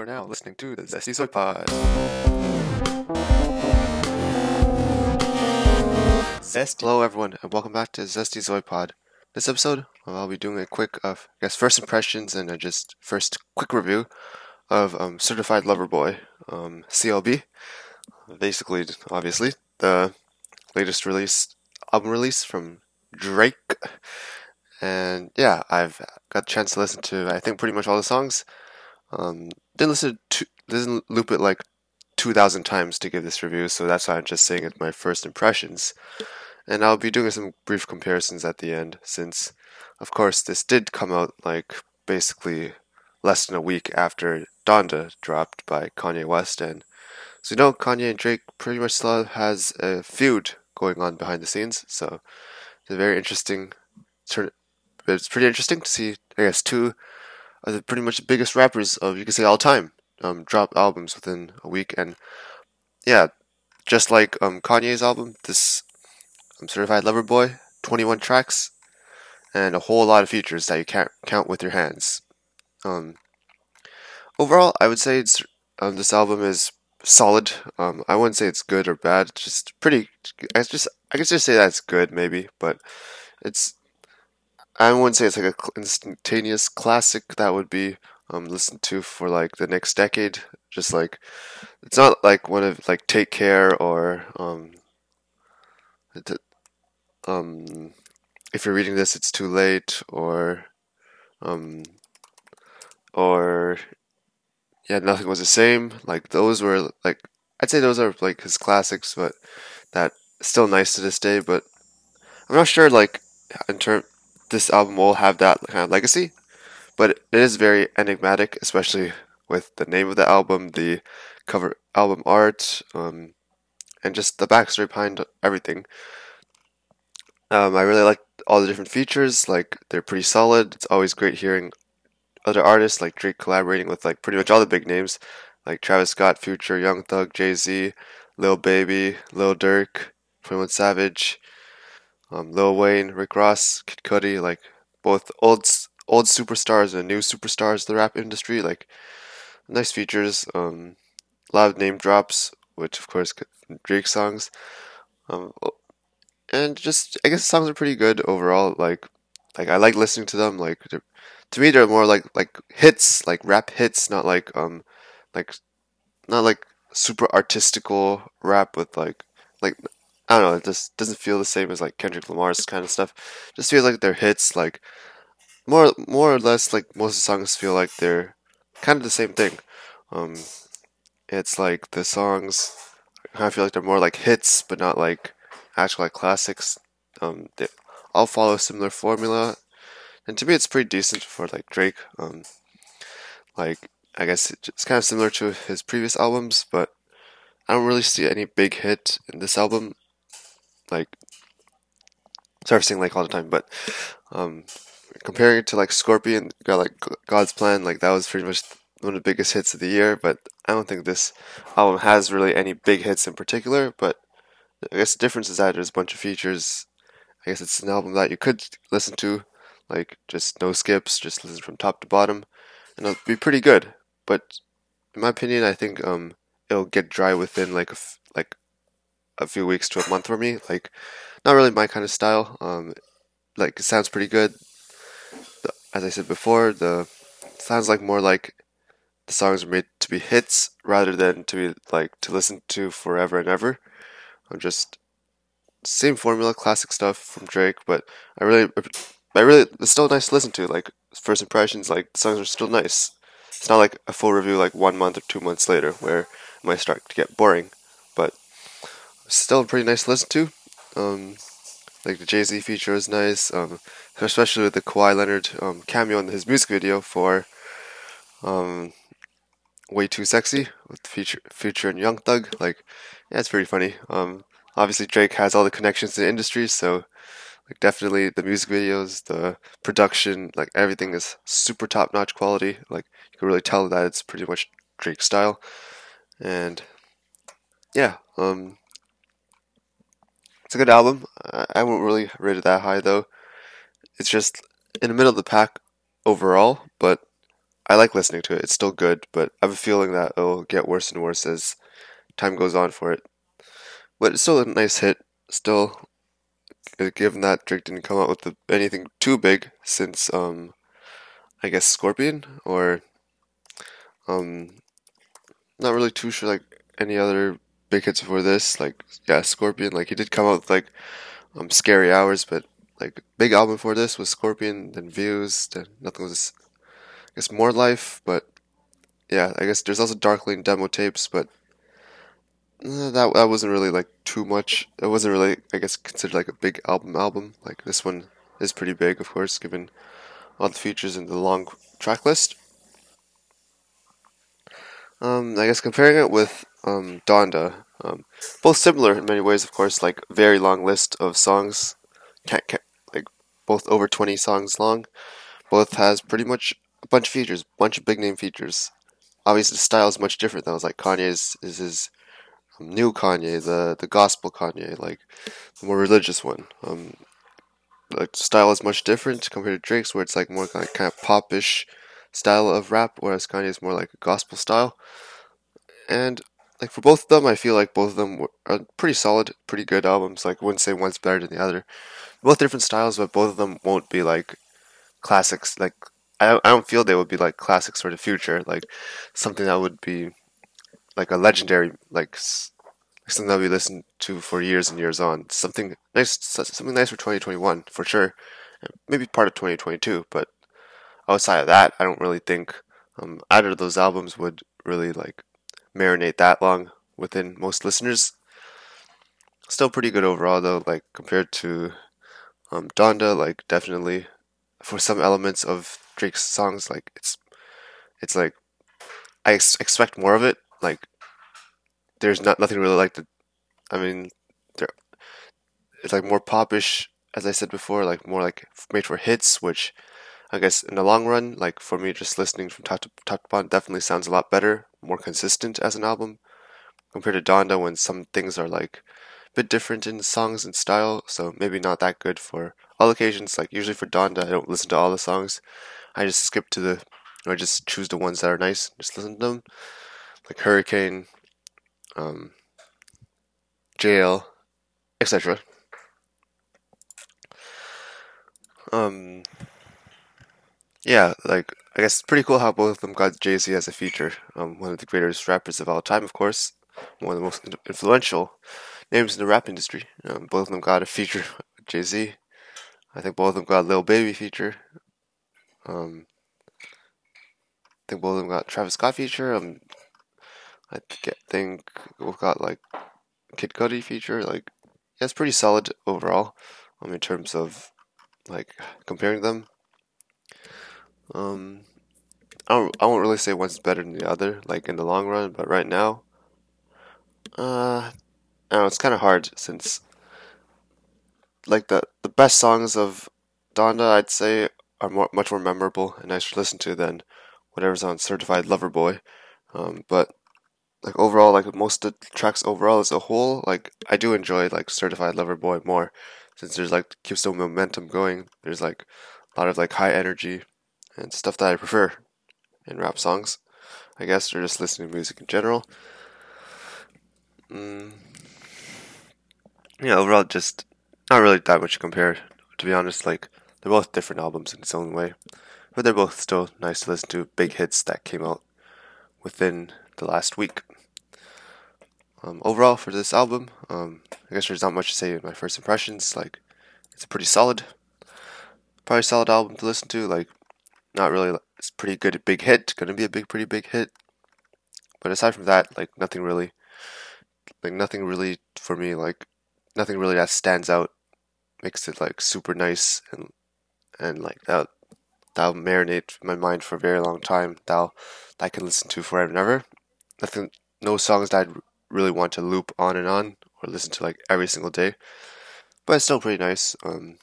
are now listening to the Zesty Zoipod. Hello everyone, and welcome back to Zesty Zoipod. This episode, I'll be doing a quick, first impressions and just first quick review of Certified Lover Boy, CLB. Basically, obviously, the latest album release from Drake. And yeah, I've got a chance to listen to, I think, pretty much all the songs. Didn't loop it like 2,000 times to give this review, so that's why I'm just saying it's my first impressions. And I'll be doing some brief comparisons at the end, since, of course, this did come out, like, basically less than a week after Donda dropped by Kanye West. And so, you know, Kanye and Drake pretty much still has a feud going on behind the scenes. So it's pretty interesting to see, I guess, two of the pretty much the biggest rappers of, you could say, all time drop albums within a week. And yeah, just like Kanye's album, this Certified Lover Boy, 21 tracks, and a whole lot of features that you can't count with your hands. Overall, I would say this album is solid. I wouldn't say it's good or bad. Just pretty. I could just say that's good, maybe. But I wouldn't say it's like an instantaneous classic that would be listened to for like the next decade. Just like it's not like one of like Take Care or if you're reading this, it's too late, or yeah, Nothing Was the Same. Like those were like, I'd say those are like his classics, but that still nice to this day. But I'm not sure like this album will have that kind of legacy, but it is very enigmatic, especially with the name of the album, the cover album art, and just the backstory behind everything. I really like all the different features. Like they're pretty solid. It's always great hearing other artists like Drake collaborating with like pretty much all the big names, like Travis Scott, Future, Young Thug, Jay-Z, Lil Baby, Lil Durk, 21 Savage, Lil Wayne, Rick Ross, Kid Cudi, like both old superstars and new superstars of the rap industry. Like nice features, a lot of name drops, which of course Drake songs, and just I guess the songs are pretty good overall. Like I like listening to them. Like to me, they're more like hits, like rap hits, not like super artistical rap with like I don't know. It just doesn't feel the same as like Kendrick Lamar's kind of stuff. Just feels like they're hits. Like more or less, like most of the songs feel like they're kind of the same thing. It's like the songs, I feel like they're more like hits, but not like actual like classics. They all follow a similar formula, and to me, it's pretty decent for like Drake. Like I guess it's kind of similar to his previous albums, but I don't really see any big hit in this album, like surfacing like all the time. But comparing it to like Scorpion, got like God's Plan, like that was pretty much one of the biggest hits of the year, but I don't think this album has really any big hits in particular. But I guess the difference is that there's a bunch of features. I guess it's an album that you could listen to, like just no skips, just listen from top to bottom, and it'll be pretty good. But in my opinion, I think it'll get dry within like a few weeks to a month for me. Like not really my kind of style. Like it sounds pretty good. As I said before, sounds like more like the songs are made to be hits rather than to be like to listen to forever and ever. I'm just same formula, classic stuff from Drake, but I really it's still nice to listen to. Like first impressions, like the songs are still nice. It's not like a full review like 1 month or 2 months later where it might start to get boring, but still pretty nice to listen to. Like the Jay-Z feature is nice, especially with the Kawhi Leonard cameo in his music video for Way Too Sexy with Future and Young Thug. Like, yeah, it's pretty funny. Obviously, Drake has all the connections in the industry, so like definitely the music videos, the production, like everything is super top-notch quality. Like you can really tell that it's pretty much Drake style, and yeah, it's a good album. I won't really rate it that high though. It's just in the middle of the pack overall, but I like listening to it. It's still good, but I have a feeling that it'll get worse and worse as time goes on for it. But it's still a nice hit. Still, given that Drake didn't come out with anything too big since, I guess Scorpion, or, not really too sure, like, any other big hits before this, like, yeah, Scorpion, like, he did come out with, like, Scary Hours, but, like, big album before this was Scorpion, then Views, then Nothing Was, I guess, More Life, but, yeah, I guess there's also Darkling demo tapes, but that wasn't really, like, too much. It wasn't really, I guess, considered, like, a big album, like, this one is pretty big, of course, given all the features in the long track list. I guess comparing it with Donda, both similar in many ways, of course, like, very long list of songs, can't, like, both over 20 songs long, both has pretty much a bunch of features, bunch of big name features. Obviously, the style is much different, though. It's like Kanye's is his new Kanye, the gospel Kanye, like, the more religious one. Like, style is much different compared to Drake's, where it's like more kind of pop-ish style of rap, whereas Kanye's more like a gospel style. And like for both of them, I feel like both of them are pretty solid, pretty good albums. Like, I wouldn't say one's better than the other. Both different styles, but both of them won't be like classics. Like, I don't feel they would be like classics for the future. Like, something that would be like a legendary, like something that we listened to for years and years on. Something nice for 2021 for sure. Maybe part of 2022, but outside of that, I don't really think either of those albums would really like marinate that long within most listeners. Still pretty good overall, though. Like, compared to Donda, like, definitely for some elements of Drake's songs, like it's like I expect more of it. Like, there's nothing really like the, I mean, it's like more popish, as I said before, like more like made for hits, which I guess in the long run, like for me, just listening from top to bottom definitely sounds a lot better, more consistent as an album compared to Donda, when some things are like a bit different in songs and style, so maybe not that good for all occasions. Like, usually for Donda, I don't listen to all the songs. I just skip to the, or just choose the ones that are nice, just listen to them, like Hurricane, Jail, etc. Yeah, like, I guess it's pretty cool how both of them got Jay-Z as a feature. One of the greatest rappers of all time, of course. One of the most influential names in the rap industry. Both of them got a feature with Jay-Z. I think both of them got a Lil Baby feature. I think both of them got Travis Scott feature. I think we've got, like, Kid Cudi feature. Like, yeah, it's pretty solid overall, in terms of, like, comparing them. I won't really say one's better than the other, like, in the long run, but right now, I don't know, it's kind of hard, since, like, the best songs of Donda, I'd say, are much more memorable and nicer to listen to than whatever's on Certified Lover Boy, but, like, overall, like, most of the tracks overall as a whole, like, I do enjoy, like, Certified Lover Boy more, since there's, like, keeps the momentum going, there's, like, a lot of, like, high energy and stuff that I prefer in rap songs, I guess, or just listening to music in general. Yeah, overall, just not really that much to compare, to be honest. Like, they're both different albums in its own way, but they're both still nice to listen to, big hits that came out within the last week. Overall, for this album, I guess there's not much to say in my first impressions. Like, it's a pretty solid, probably solid album to listen to, like, not really, it's pretty good, a big hit, gonna be a pretty big hit, but aside from that, like, nothing really for me, like, nothing really that stands out, makes it, like, super nice, and like, that'll marinate in my mind for a very long time, that I can listen to forever and ever, nothing, no songs that I'd really want to loop on and on, or listen to, like, every single day, but it's still pretty nice.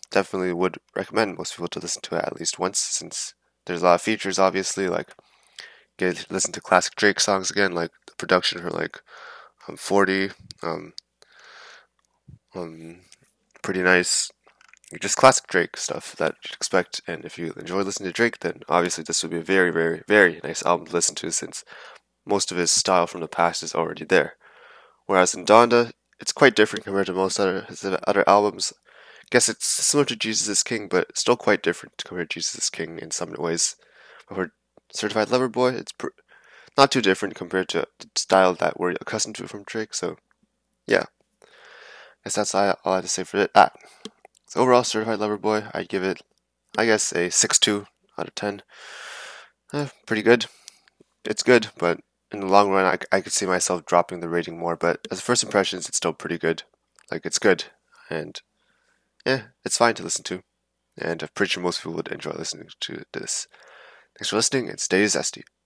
Definitely would recommend most people to listen to it at least once, since there's a lot of features, obviously, like, get to listen to classic Drake songs again, like, the production for, like, 40, pretty nice, just classic Drake stuff that you'd expect. And if you enjoy listening to Drake, then obviously this would be a very, very, very nice album to listen to, since most of his style from the past is already there. Whereas in Donda, it's quite different compared to most his other albums. I guess it's similar to Jesus is King, but still quite different compared to Jesus is King in some ways. But for Certified Lover Boy, it's not too different compared to the style that we're accustomed to from Drake. So, yeah. I guess that's all I had to say for that. So overall, Certified Lover Boy, I'd give it, I guess, a 6.2 out of 10. Pretty good. It's good, but in the long run, I could see myself dropping the rating more. But as first impressions, it's still pretty good. Like, it's good. And, yeah, it's fine to listen to. And I'm pretty sure most people would enjoy listening to this. Thanks for listening, and stay zesty.